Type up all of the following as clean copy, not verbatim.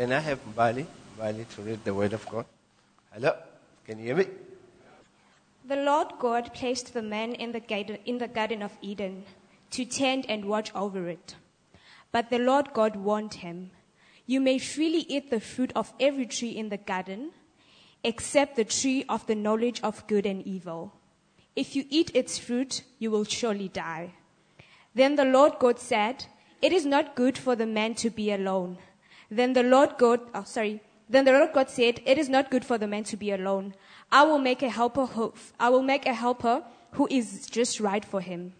Can I have Mbali to read the word of God? Hello? Can you hear me? The Lord God placed the man in the Garden of Eden to tend and watch over it. But the Lord God warned him, "You may freely eat the fruit of every tree in the garden, except the tree of the knowledge of good and evil. If you eat its fruit, you will surely die." Then the Lord God said, "It is not good for the man to be alone." Then the Lord God said, "It is not good for the man to be alone. I will make a helper who is just right for him."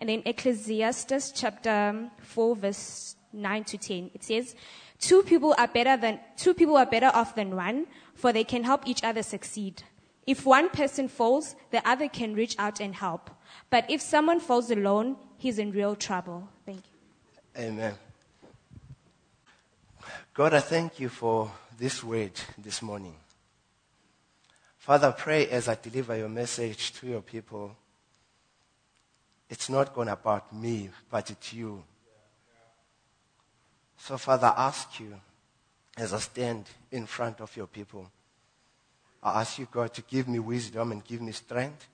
And in Ecclesiastes chapter 4 verse 9 to 10, it says, Two people are better off than one, for they can help each other succeed. If one person falls, the other can reach out and help. But if someone falls alone, he's in real trouble." Thank you. Amen. God, I thank you for this word this morning. Father, I pray as I deliver your message to your people, it's not going about me, but it's you. So, Father, I ask you, as I stand in front of your people, I ask you, God, to give me wisdom and give me strength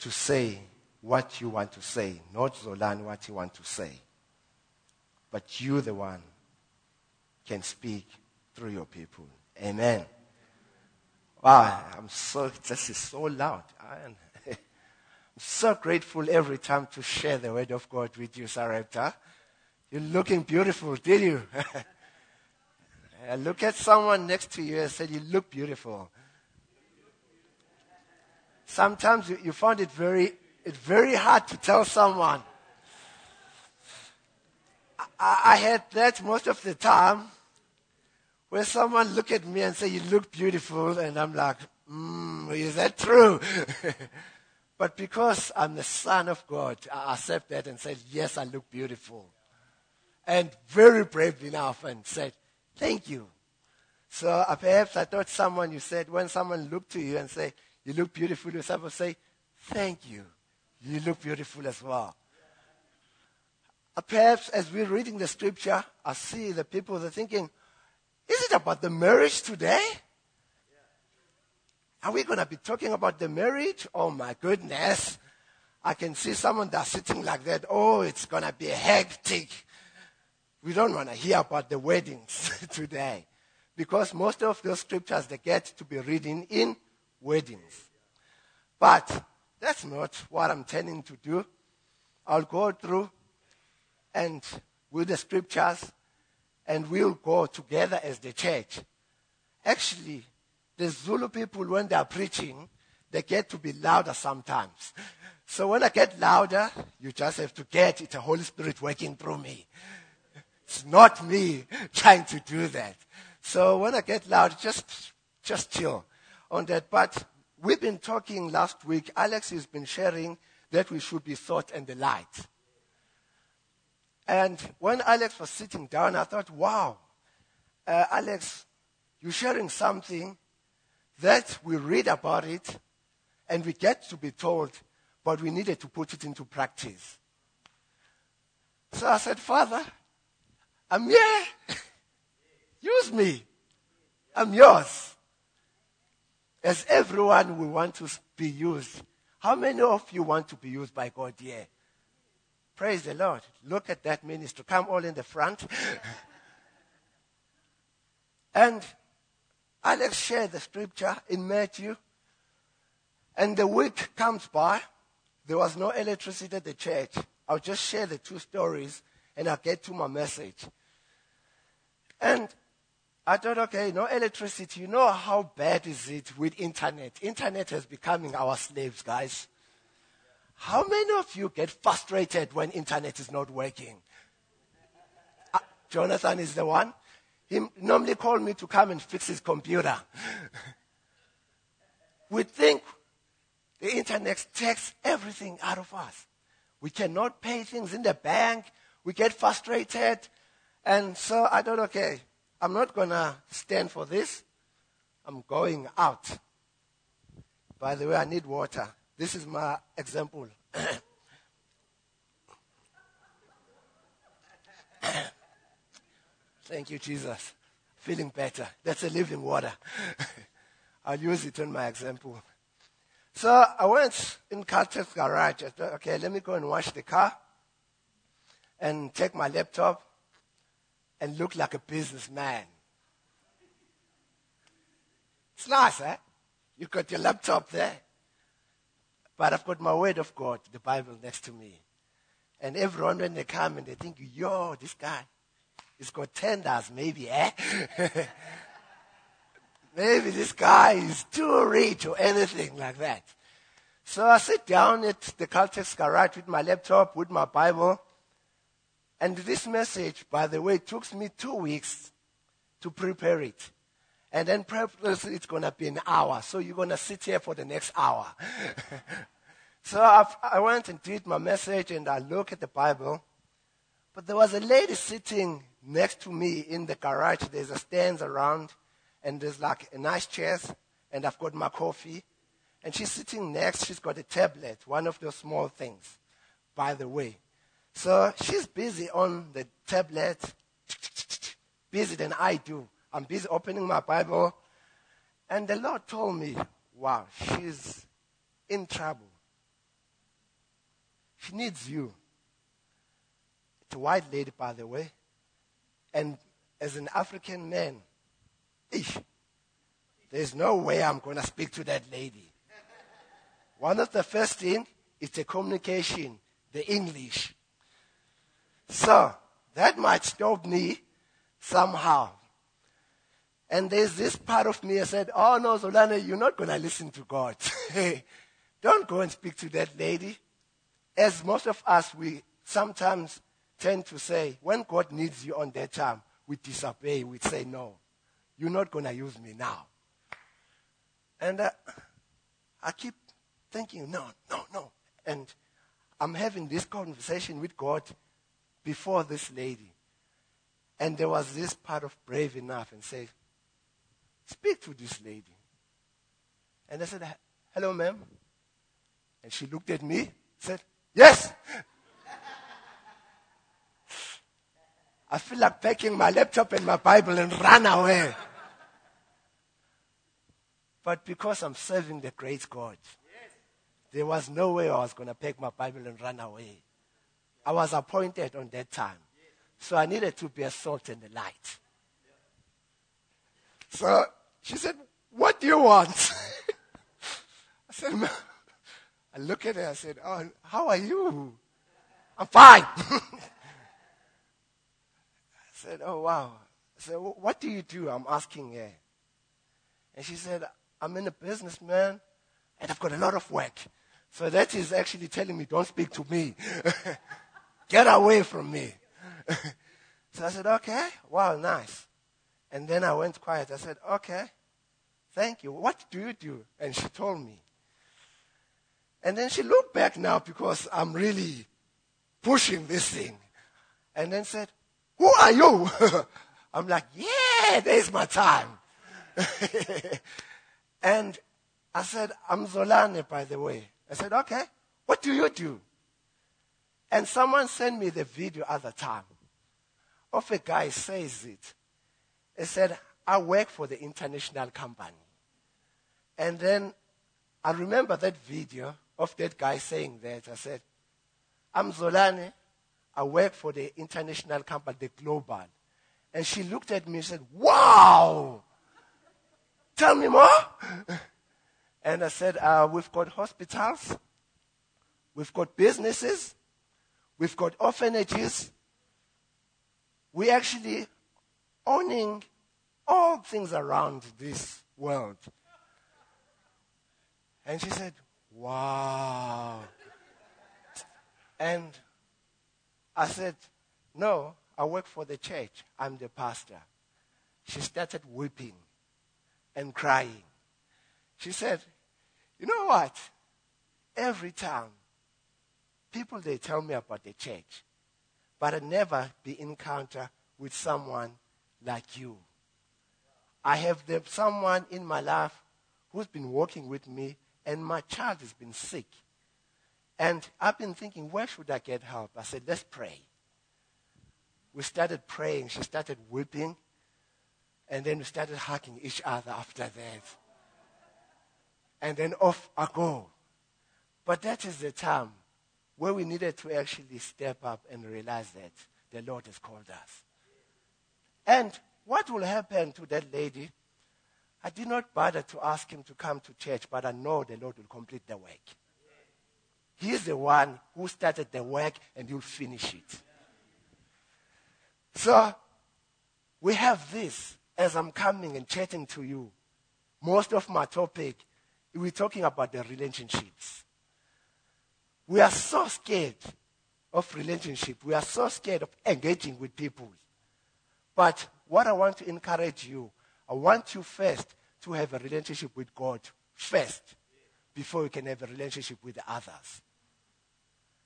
to say what you want to say, not Zolani what you want to say, but you, the one, can speak through your people. Amen. Wow, this is so loud. I'm so grateful every time to share the word of God with you, Sarepta. You're looking beautiful, did you? I look at someone next to you and said, "You look beautiful." Sometimes you find it very hard to tell someone. I had that most of the time, where someone look at me and say, "You look beautiful," and I'm like, "Is that true?" But because I'm the son of God, I accept that and said, "Yes, I look beautiful." And very brave enough and said, "Thank you." So perhaps I thought someone, you said, when someone looked to you and say, "You look beautiful," you're supposed to say, "Thank you. You look beautiful as well." Perhaps as we're reading the scripture, I see the people, they're thinking, is it about the marriage today? Are we going to be talking about the marriage? Oh my goodness. I can see someone that's sitting like that. Oh, it's going to be hectic. We don't want to hear about the weddings today, because most of those scriptures, they get to be reading in weddings. But that's not what I'm tending to do. I'll go through and with the scriptures, and we'll go together as the church. Actually, the Zulu people, when they are preaching, they get to be louder sometimes. So when I get louder, you just have to get it, the Holy Spirit working through me. It's not me trying to do that. So when I get loud, just chill on that. But we've been talking last week. Alex has been sharing that we should be salt and the light. And when Alex was sitting down, I thought, wow, Alex, you're sharing something that we read about it and we get to be told, but we needed to put it into practice. So I said, Father, I'm here. Use me. I'm yours. As everyone, we want to be used. How many of you want to be used by God here? Praise the Lord. Look at that ministry. Come all in the front. And Alex shared the scripture in Matthew. And the week comes by. There was no electricity at the church. I'll just share the two stories and I'll get to my message. And I thought, okay, no electricity. You know how bad is it with internet? Internet is becoming our slaves, guys. How many of you get frustrated when internet is not working? Jonathan is the one. He normally called me to come and fix his computer. We think the internet takes everything out of us. We cannot pay things in the bank. We get frustrated. And so I thought, okay, I'm not going to stand for this. I'm going out. By the way, I need water. This is my example. Thank you, Jesus. Feeling better. That's a living water. I'll use it in my example. So I went in Caltex garage. I thought, okay, let me go and wash the car and take my laptop and look like a businessman. It's nice, eh? You've got your laptop there. But I've got my word of God, the Bible, next to me. And everyone, when they come and they think, yo, this guy, he's got tenders, maybe, eh? Maybe this guy is too rich or anything like that. So I sit down at the Caltex garage with my laptop, with my Bible. And this message, by the way, took me 2 weeks to prepare it. And then it's going to be an hour. So you're going to sit here for the next hour. So I went and did my message and I look at the Bible. But there was a lady sitting next to me in the garage. There's a stands around and there's like a nice chairs and I've got my coffee. And she's sitting next. She's got a tablet, one of those small things, by the way. So she's busy on the tablet, busy than I do. I'm busy opening my Bible. And the Lord told me, wow, she's in trouble. She needs you. It's a white lady, by the way. And as an African man, there's no way I'm going to speak to that lady. One of the first things is the communication, the English. So that might stop me somehow. And there's this part of me that said, oh no, Zolani, you're not going to listen to God. Don't go and speak to that lady. As most of us, we sometimes tend to say, when God needs you on that time, we disobey, we say no. You're not going to use me now. And I keep thinking, no. And I'm having this conversation with God before this lady. And there was this part of brave enough and said, speak to this lady. And I said, hello, ma'am. And she looked at me, said, yes. I feel like packing my laptop and my Bible and run away. But because I'm serving the great God, there was no way I was going to pack my Bible and run away. I was appointed on that time. So I needed to be a salt and a light. So she said, what do you want? I said, ma'am. I look at her, I said, oh, how are you? I'm fine. I said, oh, wow. I said, what do you do? I'm asking her. And she said, I'm in a businessman and I've got a lot of work. So that is actually telling me, don't speak to me. Get away from me. So I said, okay, wow, nice. And then I went quiet. I said, okay, thank you. What do you do? And she told me. And then she looked back now because I'm really pushing this thing. And then said, who are you? I'm like, yeah, there's my time. And I said, I'm Zolani, by the way. I said, okay, what do you do? And someone sent me the video other time of a guy says it. He said, I work for the international company. And then I remember that video of that guy saying that. I said, I'm Zolani. I work for the international company, the global. And she looked at me and said, wow, tell me more. And I said, we've got hospitals. We've got businesses. We've got orphanages. We actually owning all things around this world. And she said, wow. And I said, no, I work for the church. I'm the pastor. She started weeping and crying. She said, you know what? Every time, people, they tell me about the church, but I never be encounter with someone like you. I have someone in my life who's been walking with me, and my child has been sick. And I've been thinking, where should I get help? I said, let's pray. We started praying. She started weeping. And then we started hugging each other after that. And then off I go. But that is the time where we needed to actually step up and realize that the Lord has called us. And what will happen to that lady? I did not bother to ask him to come to church, but I know the Lord will complete the work. He is the one who started the work, and he'll finish it. So we have this as I'm coming and chatting to you. Most of my topic, we're talking about the relationships. We are so scared of relationship. We are so scared of engaging with people. But what I want to encourage you, I want you first to have a relationship with God first before you can have a relationship with others.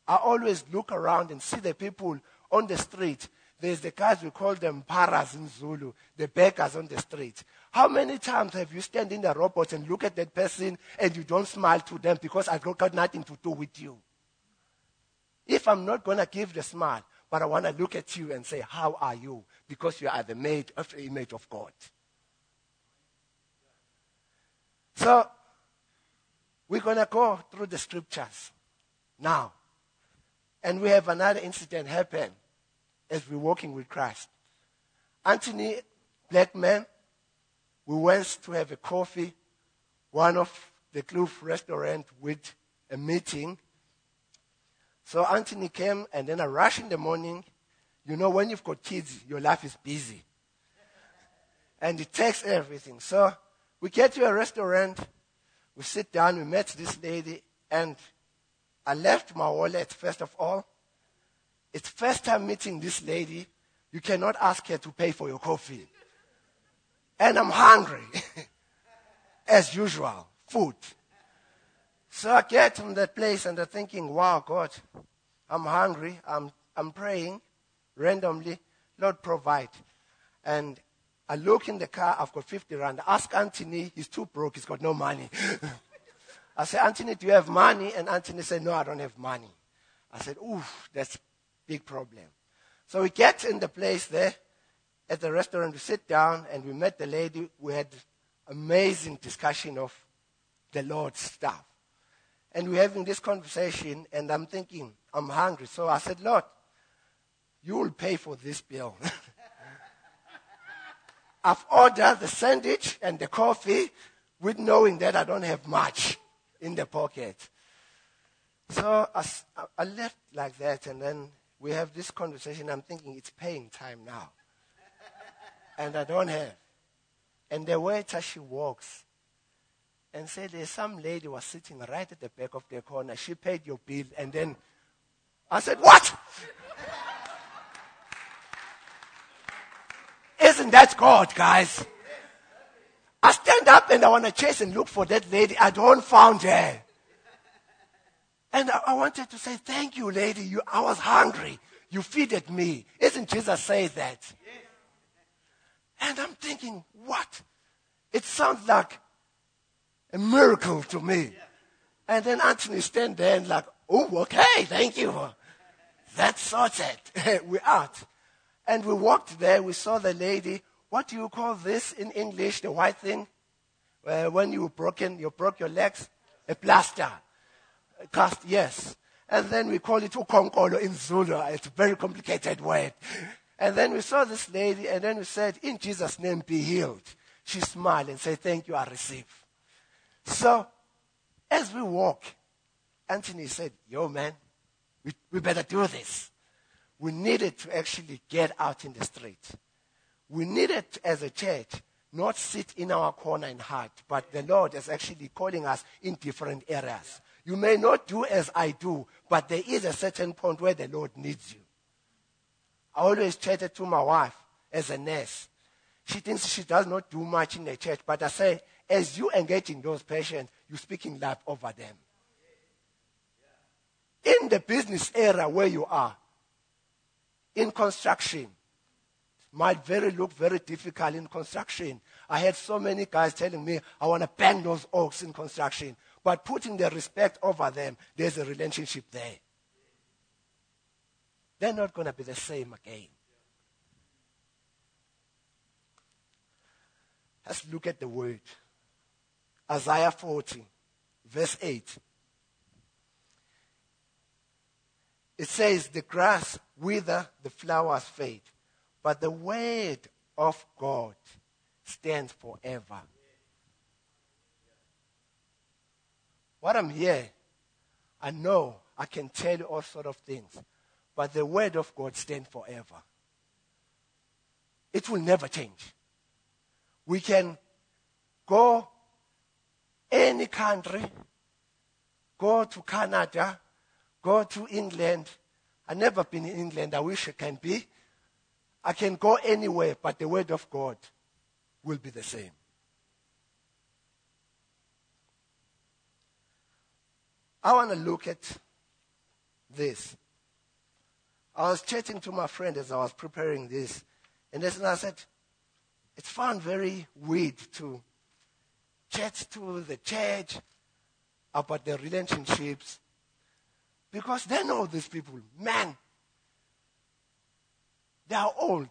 I always look around and see the people on the street. There's the guys, we call them paras in Zulu, the beggars on the street. How many times have you stand in the roadblocks and look at that person and you don't smile to them because I've got nothing to do with you? If I'm not going to give the smile, but I want to look at you and say, how are you? Because you are the made of the image of God. So, we're going to go through the scriptures now. And we have another incident happen as we're walking with Christ. Anthony, black man, we went to have a coffee, one of the Kloof restaurant with a meeting. So Anthony came, and then I rushed in the morning. You know, when you've got kids, your life is busy. And it takes everything. So we get to a restaurant, we sit down, we met this lady, and I left my wallet, first of all. It's first time meeting this lady. You cannot ask her to pay for your coffee. And I'm hungry, as usual, food. So I get from that place and I'm thinking, wow, God, I'm hungry. I'm praying randomly, Lord, provide. And I look in the car, I've got 50 rand. I ask Anthony, he's too broke, he's got no money. I say, Anthony, do you have money? And Anthony said, no, I don't have money. I said, oof, that's a big problem. So we get in the place there. At the restaurant, we sit down and we met the lady. We had amazing discussion of the Lord's stuff. And we're having this conversation, and I'm thinking, I'm hungry. So I said, Lord, you will pay for this bill. I've ordered the sandwich and the coffee with knowing that I don't have much in the pocket. So I left like that, and then we have this conversation. I'm thinking, it's paying time now. And I don't have. And the waiter, she walks and said, there's some lady was sitting right at the back of the corner. She paid your bill. And then I said, what? Isn't that God, guys? I stand up and I want to chase and look for that lady. I don't found her. And I wanted to say, thank you, lady. I was hungry. You feeded me. Isn't Jesus say that? And I'm thinking, what? It sounds like a miracle to me. Yeah. And then Anthony stand there and like, oh, okay, thank you. That's sorted. We're out. And we walked there. We saw the lady. What do you call this in English, the white thing? When you broke your legs? A plaster. A cast, yes. And then we call it Ukonkolo in Zulu. It's a very complicated word. And then we saw this lady, and then we said, in Jesus' name, be healed. She smiled and said, thank you, I receive. So, as we walk, Anthony said, yo, man, we better do this. We needed to actually get out in the street. We needed, as a church, not sit in our corner and hide, but the Lord is actually calling us in different areas. You may not do as I do, but there is a certain point where the Lord needs you. I always chatted to my wife as a nurse. She thinks she does not do much in the church, but I say, as you engage in those patients, you're speaking life over them. In the business area where you are, in construction, might look very difficult in construction. I had so many guys telling me, I want to bang those oaks in construction. But putting the respect over them, there's a relationship there. They're not going to be the same again. Let's look at the word. Isaiah 40, verse 8. It says, the grass withers, the flowers fade, but the word of God stands forever. What I'm here, I know I can tell you all sort of things, but the word of God stands forever. It will never change. We can go any country, go to Canada, go to England. I've never been in England. I wish I can be. I can go anywhere, but the word of God will be the same. I want to look at this. I was chatting to my friend as I was preparing this, and then I said, it's found very weird to chat to the church about their relationships, because they know these people. Man, they are old.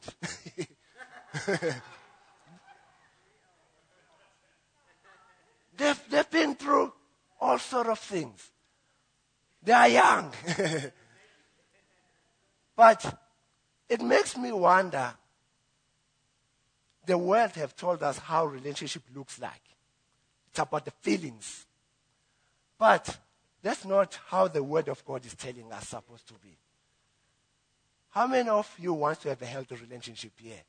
They've been through all sort of things. They are young. But it makes me wonder, the world have told us how relationship looks like. It's about the feelings. But that's not how the word of God is telling us supposed to be. How many of you want to have a healthy relationship here?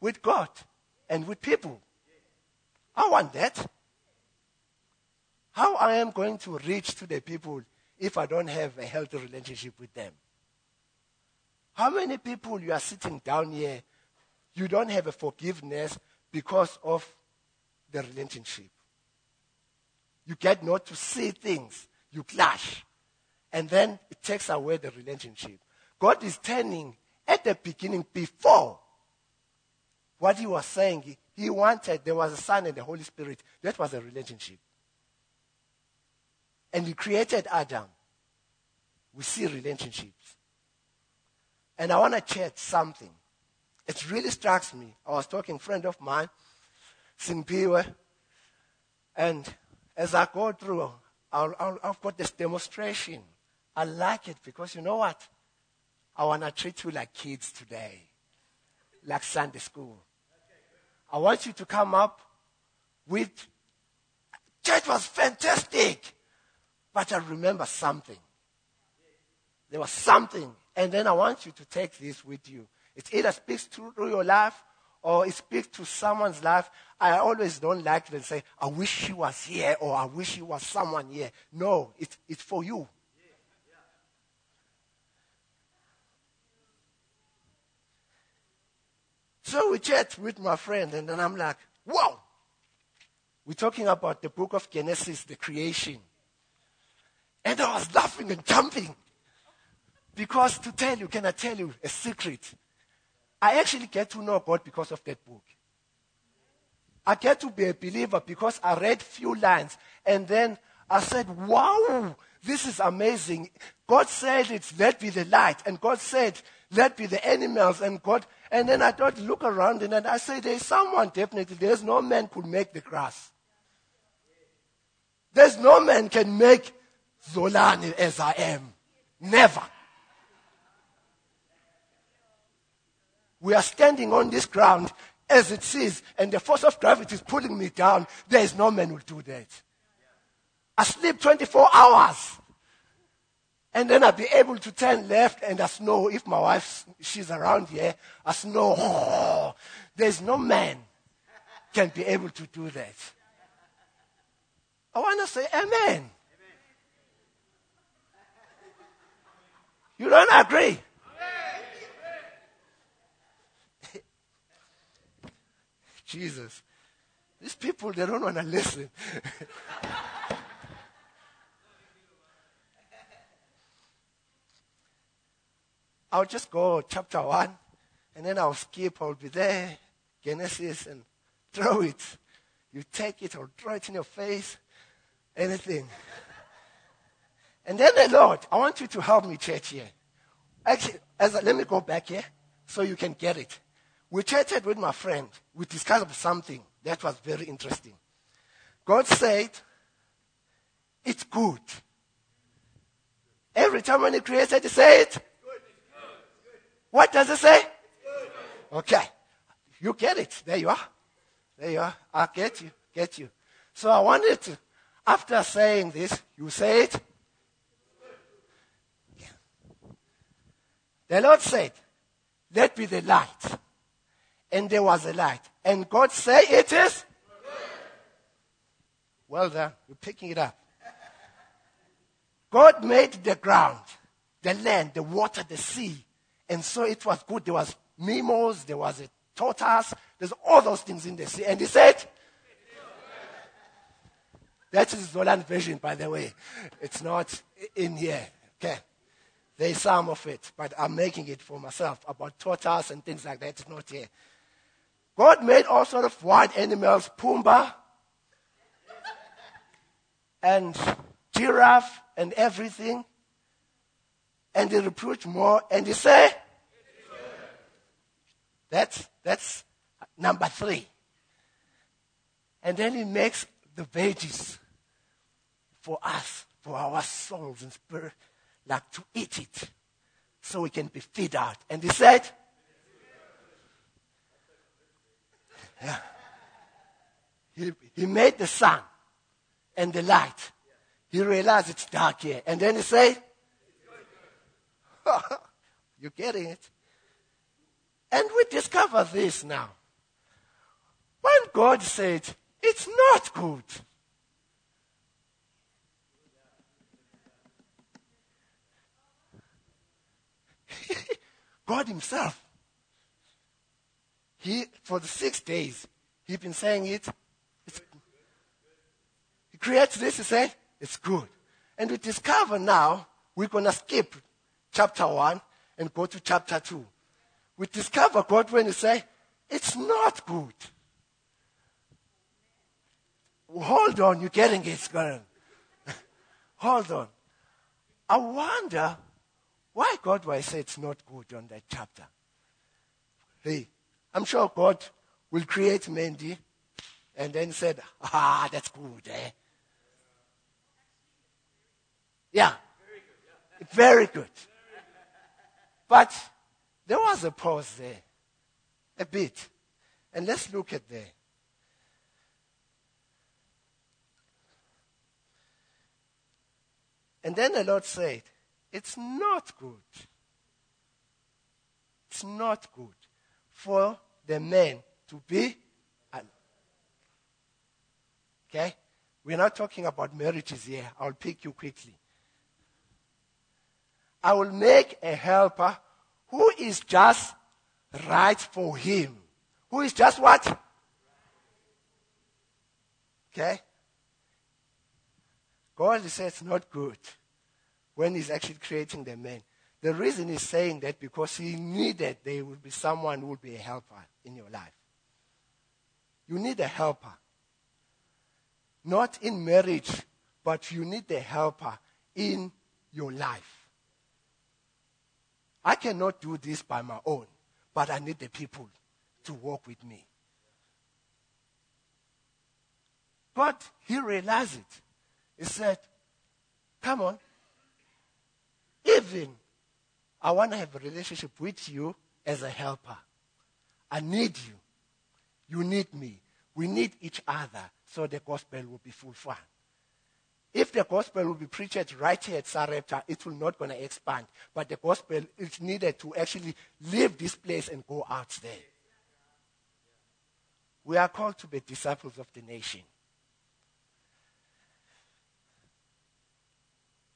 With God and with people. I want that. How I am going to reach to the people if I don't have a healthy relationship with them? How many people you are sitting down here, you don't have a forgiveness because of the relationship? You get not to see things, you clash, and then it takes away the relationship. God is turning at the beginning before what he was saying. He wanted, there was a Son and the Holy Spirit. That was a relationship. And he created Adam. We see relationships. And I want to chat something. It really strikes me. I was talking to a friend of mine, Simphiwe, and as I go through, I've got this demonstration. I like it because you know what? I want to treat you like kids today, like Sunday school. I want you to come up with, church was fantastic, but I remember something. There was something. And then I want you to take this with you. It either speaks to your life or it speaks to someone's life. I always don't like to say, I wish she was here or I wish she was someone here. No, it's for you. So we chat with my friend, and then I'm like, whoa! We're talking about the book of Genesis, the creation. And I was laughing and jumping. Because to tell you, can I tell you a secret? I actually get to know God because of that book. I get to be a believer because I read few lines, and then I said, wow, this is amazing. God said it, let be the light. And God said, let be the animals. And God... And then I thought, look around, and then I say, there's someone definitely. There's no man could make the grass. There's no man can make Zolani as I am. Never. We are standing on this ground as it is, and the force of gravity is pulling me down. There is no man who will do that. I sleep 24 hours. And then I'll be able to turn left and I snow. If my wife, she's around here, I snow. Oh, there's no man can be able to do that. I want to say amen. You don't agree? Jesus. These people, they don't want to listen. I'll just go chapter 1, and then I'll skip. I'll be there, Genesis, and throw it. You take it or throw it in your face, anything. And then the Lord, I want you to help me, church, here. Actually, let me go back here so you can get it. We chatted with my friend. We discussed something that was very interesting. God said, it's good. Every time when he created, he said, good. What does it say? Good. Okay. You get it. There you are. There you are. I get you. Get you. So I wanted to, after saying this, you say it. Yeah. The Lord said, let be the light. And there was a light. And God said, it is. Well done. You're picking it up. God made the ground, the land, the water, the sea. And so it was good. There was mimos. There was a tortoise. There's all those things in the sea. And he said, that is Zolani version, by the way. It's not in here. Okay. There's some of it, but I'm making it for myself about tortoise and things like that. It's not here. God made all sort of wild animals, Pumbaa and giraffe and everything. And they reproach more and they say, that's number 3. And then he makes the veggies for us, for our souls and spirit, like to eat it so we can be fed out. And he said, yeah. He made the sun and the light. He realized it's dark here. And then he said, you're getting it. And we discover this now. When God said, it's not good. God himself, for the 6 days, he's been saying it. He creates this, he said, it's good. And we discover now, we're going to skip chapter 1 and go to chapter 2. We discover God when he says, it's not good. Hold on, you're getting it, girl. Hold on. I wonder why God will say it's not good on that chapter. Hey, I'm sure God will create Mandy and then said, that's good, eh? Yeah. Very good. Yeah. Very good. But there was a pause there. A bit. And let's look at there. And then the Lord said, it's not good. It's not good for the man to be alone. Okay? We're not talking about marriages here. I'll pick you quickly. I will make a helper who is just right for him. Who is just what? Okay? God says it's not good when he's actually creating the man. The reason he's saying that because he needed there would be someone who would be a helper in your life. You need a helper. Not in marriage, but you need a helper in your life. I cannot do this by my own, but I need the people to walk with me. But he realized it. He said, come on, even I want to have a relationship with you as a helper. I need you. You need me. We need each other so the gospel will be full fun. If the gospel will be preached right here at Sarepta, it will not going to expand. But the gospel is needed to actually leave this place and go out there. We are called to be disciples of the nation.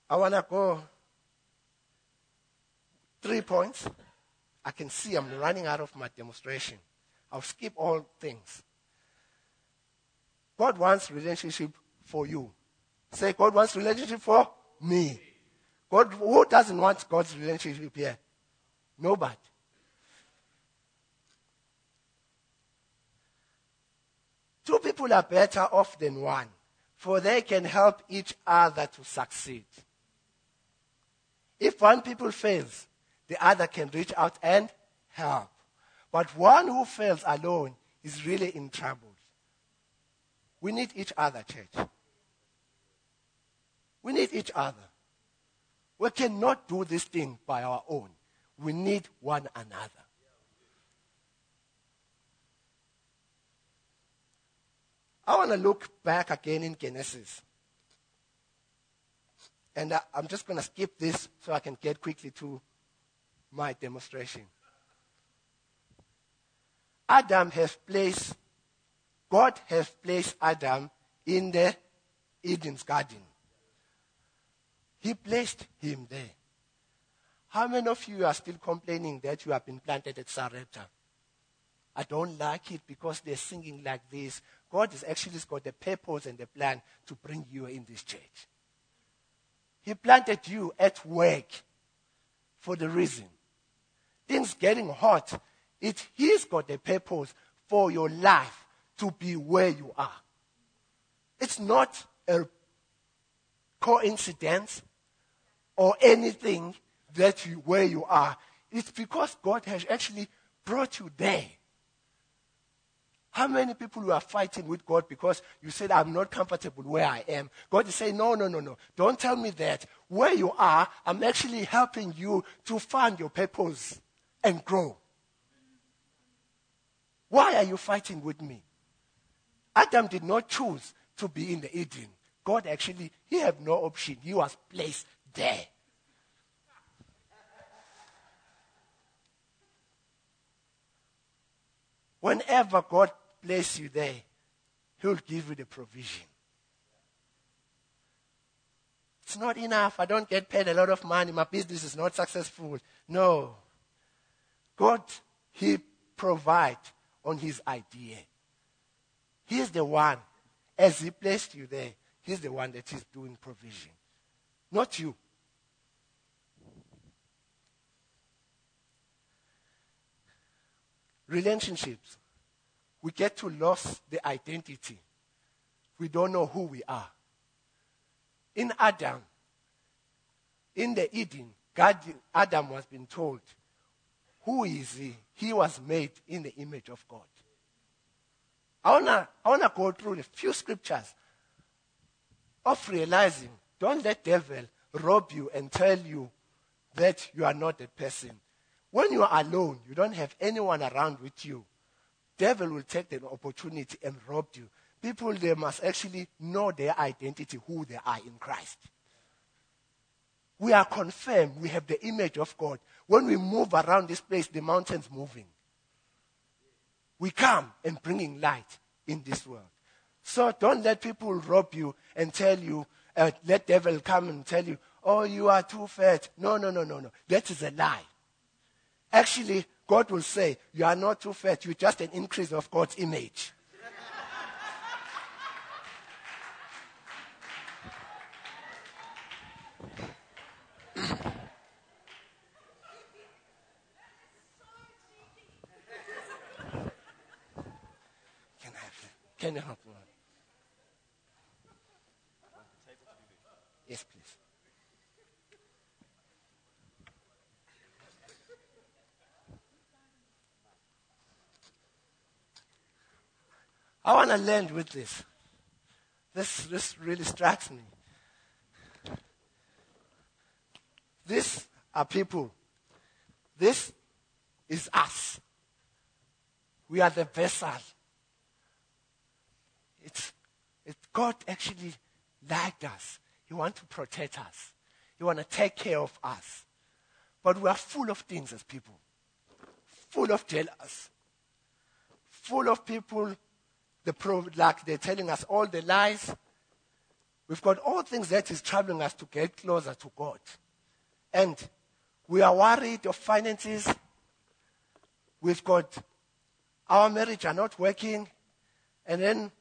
I want to go 3 points. I can see I'm running out of my demonstration. I'll skip all things. God wants relationship for you. Say, God wants relationship for me. God, who doesn't want God's relationship here? Nobody. Two people are better off than one, for they can help each other to succeed. If one people fails, the other can reach out and help. But one who fails alone is really in trouble. We need each other, church. We need each other. We cannot do this thing by our own. We need one another. I want to look back again in Genesis. And I'm just going to skip this so I can get quickly to my demonstration. God has placed Adam in the Eden's garden. He placed him there. How many of you are still complaining that you have been planted at Sarepta? I don't like it because they're singing like this. God has actually got the purpose and the plan to bring you in this church. He planted you at work for the reason. Things getting hot. He's got the purpose for your life to be where you are. It's not a coincidence or anything where you are. It's because God has actually brought you there. How many people who are fighting with God because you said, I'm not comfortable where I am? God is saying, no. Don't tell me that. Where you are, I'm actually helping you to find your purpose and grow. Why are you fighting with me? Adam did not choose to be in the Eden. God actually, he had no option. He was placed there. Whenever God places you there, he'll give you the provision. It's not enough. I don't get paid a lot of money. My business is not successful. No. God, he provides on his idea. He's the one. As he placed you there, he's the one that is doing provision. Not you. Relationships. We get to lose the identity. We don't know who we are. In Adam, in the Eden, Adam was being told, who is he? He was made in the image of God. I wanna go through a few scriptures of realizing, don't let devil rob you and tell you that you are not that person. When you are alone, you don't have anyone around with you. Devil will take the opportunity and rob you. People, they must actually know their identity, who they are in Christ. We are confirmed. We have the image of God. When we move around this place, the mountain's moving. We come and bringing light in this world. So don't let people rob you and tell you, let devil come and tell you, oh, you are too fat. No. That is a lie. Actually, God will say, you are not too fat. You're just an increase of God's image. Can you help me? Yes, please. I want to land with this. This really strikes me. These are people. This is us. We are the vessel. God actually liked us. He wants to protect us. He wants to take care of us. But we are full of things as people. Full of jealous. Full of people. Like they're telling us all the lies. We've got all things that is troubling us to get closer to God. And we are worried of finances. We've got our marriage are not working. And then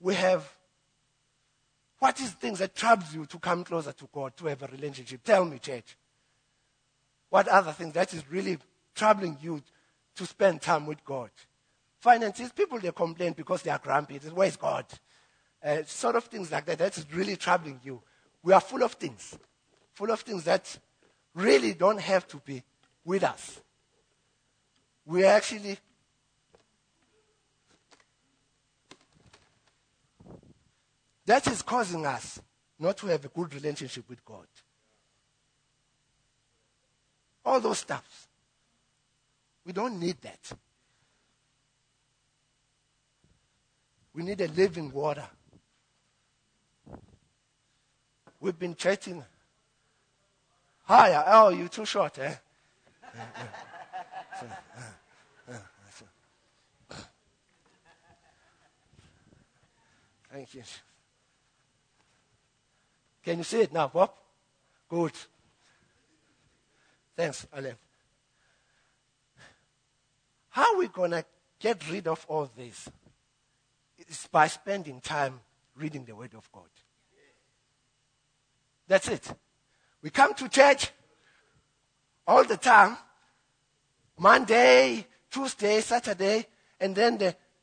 we have what is things that troubles you to come closer to God, to have a relationship. Tell me, church. What other things that is really troubling you to spend time with God? Finances, people, they complain because they are grumpy. Where is God? Sort of things like that. That is really troubling you. We are full of things. Full of things that really don't have to be with us. We are actually That is causing us not to have a good relationship with God. All those stuff. We don't need that. We need a living water. We've been chatting. Hiya. Oh, you're too short, eh? Thank you. Can you see it now, Bob? Good. Thanks, Aleph. How are we going to get rid of all this? It's by spending time reading the Word of God. That's it. We come to church all the time, Monday, Tuesday, Saturday, and then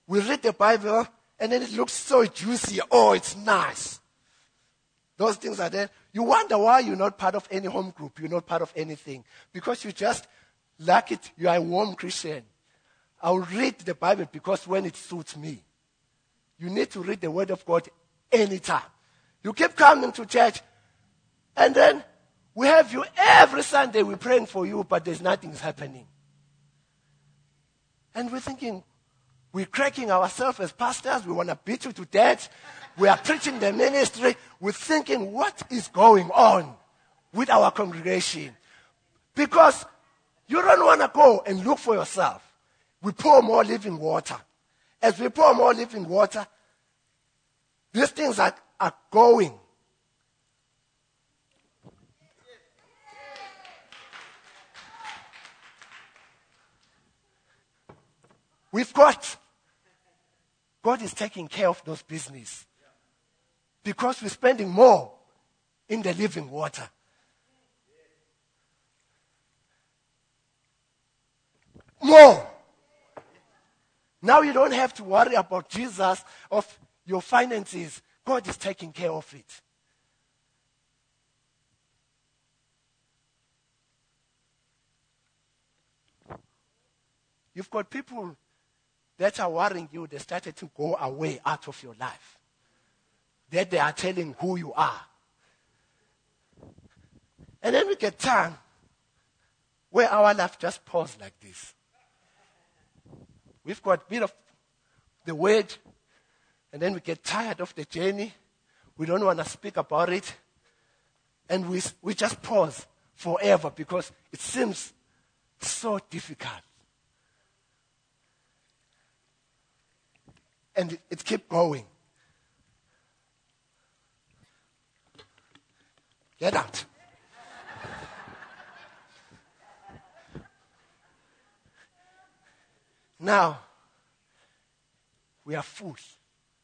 we read the Bible, and then it looks so juicy. Oh, it's nice. Those things are there. You wonder why you're not part of any home group. You're not part of anything. Because you just lack it. You are a warm Christian. I'll read the Bible because when it suits me. You need to read the Word of God anytime. You keep coming to church, and then we have you every Sunday. We're praying for you, but there's nothing's happening. And we're thinking, we're cracking ourselves as pastors. We want to beat you to death. We are preaching the ministry. We're thinking, what is going on with our congregation? Because you don't want to go and look for yourself. We pour more living water. As we pour more living water, these things are going. We've got. God is taking care of those business. Because we're spending more in the living water. More. Now you don't have to worry about Jesus of your finances. God is taking care of it. You've got people that are worrying you. They started to go away out of your life. That they are telling who you are. And then we get time where our life just paused like this. We've got a bit of the word, and then we get tired of the journey. We don't want to speak about it. And we just pause forever because it seems so difficult. And it keeps going. Get out. Now, we are full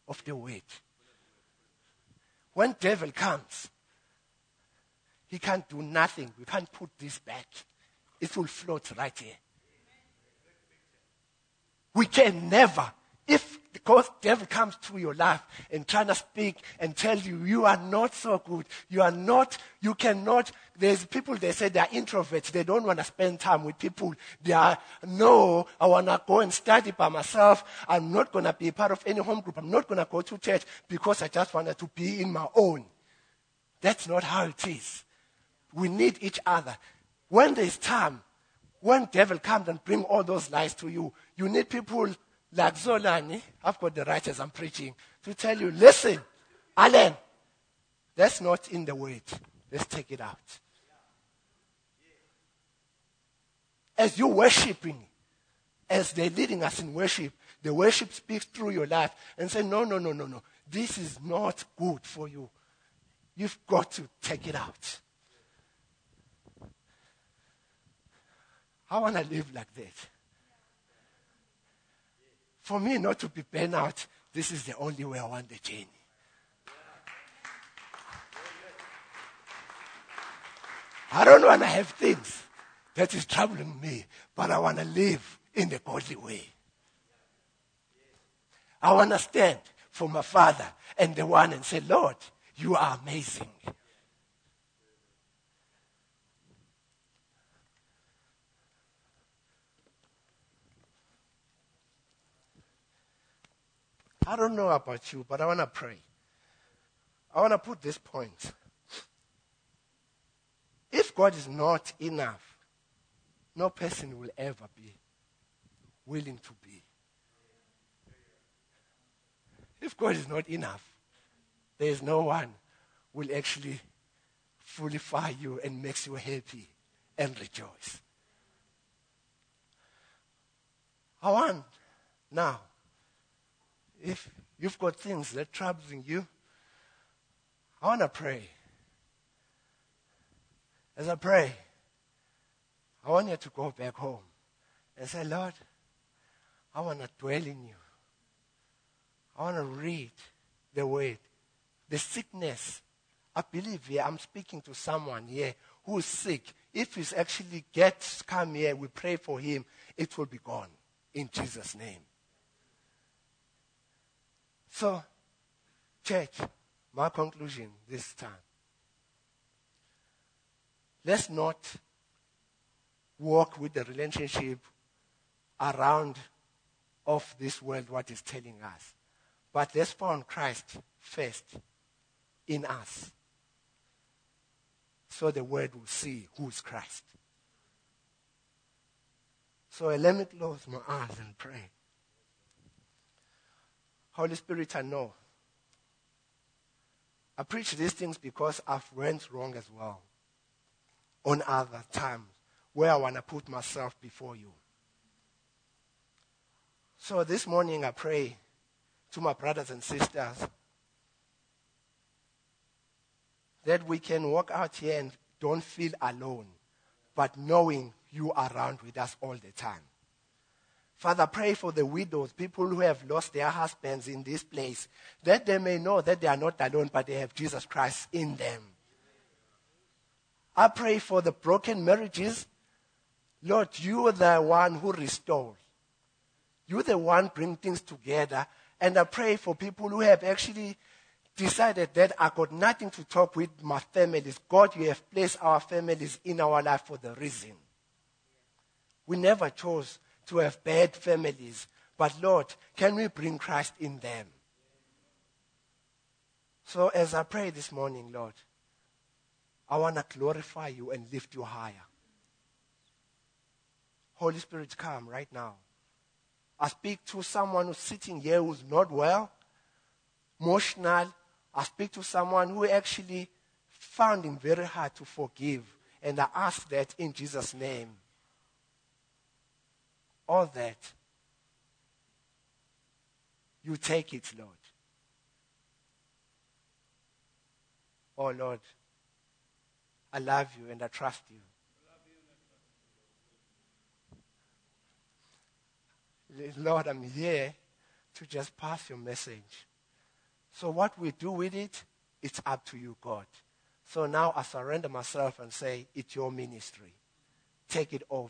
of the word. When devil comes, he can't do nothing. We can't put this back. It will float right here. We can never, if the devil comes to your life and trying to speak and tell you, you are not so good. You are not, you cannot. There's people, they say they are introverts. They don't want to spend time with people. They are, no, I want to go and study by myself. I'm not going to be part of any home group. I'm not going to go to church because I just wanted to be in my own. That's not how it is. We need each other. When there's time, when devil comes and bring all those lies to you, you need people like Zolani, I've got the right as I'm preaching, to tell you, listen, Alan, that's not in the word. Let's take it out. As you're worshiping, as they're leading us in worship, the worship speaks through your life and say, no. This is not good for you. You've got to take it out. I want to live like that. For me not to be burned out, this is the only way I want the journey. I don't want to have things that is troubling me, but I want to live in the godly way. I want to stand for my Father and the one and say, Lord, you are amazing. I don't know about you, but I want to pray. I want to put this point. If God is not enough, no person will ever be willing to be. If God is not enough, there is no one who will actually fulfill you and makes you happy and rejoice. I want now, if you've got things that are troubling you, I want to pray. As I pray, I want you to go back home and say, Lord, I want to dwell in you. I want to read the word. The sickness, I believe here, I'm speaking to someone here who is sick. If he actually come here, we pray for him, it will be gone in Jesus' name. So, church, my conclusion this time. Let's not walk with the relationship around of this world, what is telling us. But let's find Christ first in us. So the world will see who is Christ. So let me close my eyes and pray. Holy Spirit, I know. I preach these things because I've went wrong as well. On other times where I want to put myself before you. So this morning I pray to my brothers and sisters that we can walk out here and don't feel alone, but knowing you are around with us all the time. Father, pray for the widows, people who have lost their husbands in this place, that they may know that they are not alone, but they have Jesus Christ in them. I pray for the broken marriages. Lord, you are the one who restores. You are the one bring things together. And I pray for people who have actually decided that I got nothing to talk with my families. God, you have placed our families in our life for the reason. We never chose to have bad families. But Lord, can we bring Christ in them? So as I pray this morning, Lord, I want to glorify you and lift you higher. Holy Spirit, come right now. I speak to someone who's sitting here who's not well, emotional. I speak to someone who actually found it very hard to forgive. And I ask that in Jesus' name. All that, you take it, Lord. Oh, Lord. I love you and I trust you. Lord, I'm here to just pass your message. So what we do with it, it's up to you, God. So now I surrender myself and say, it's your ministry. Take it over.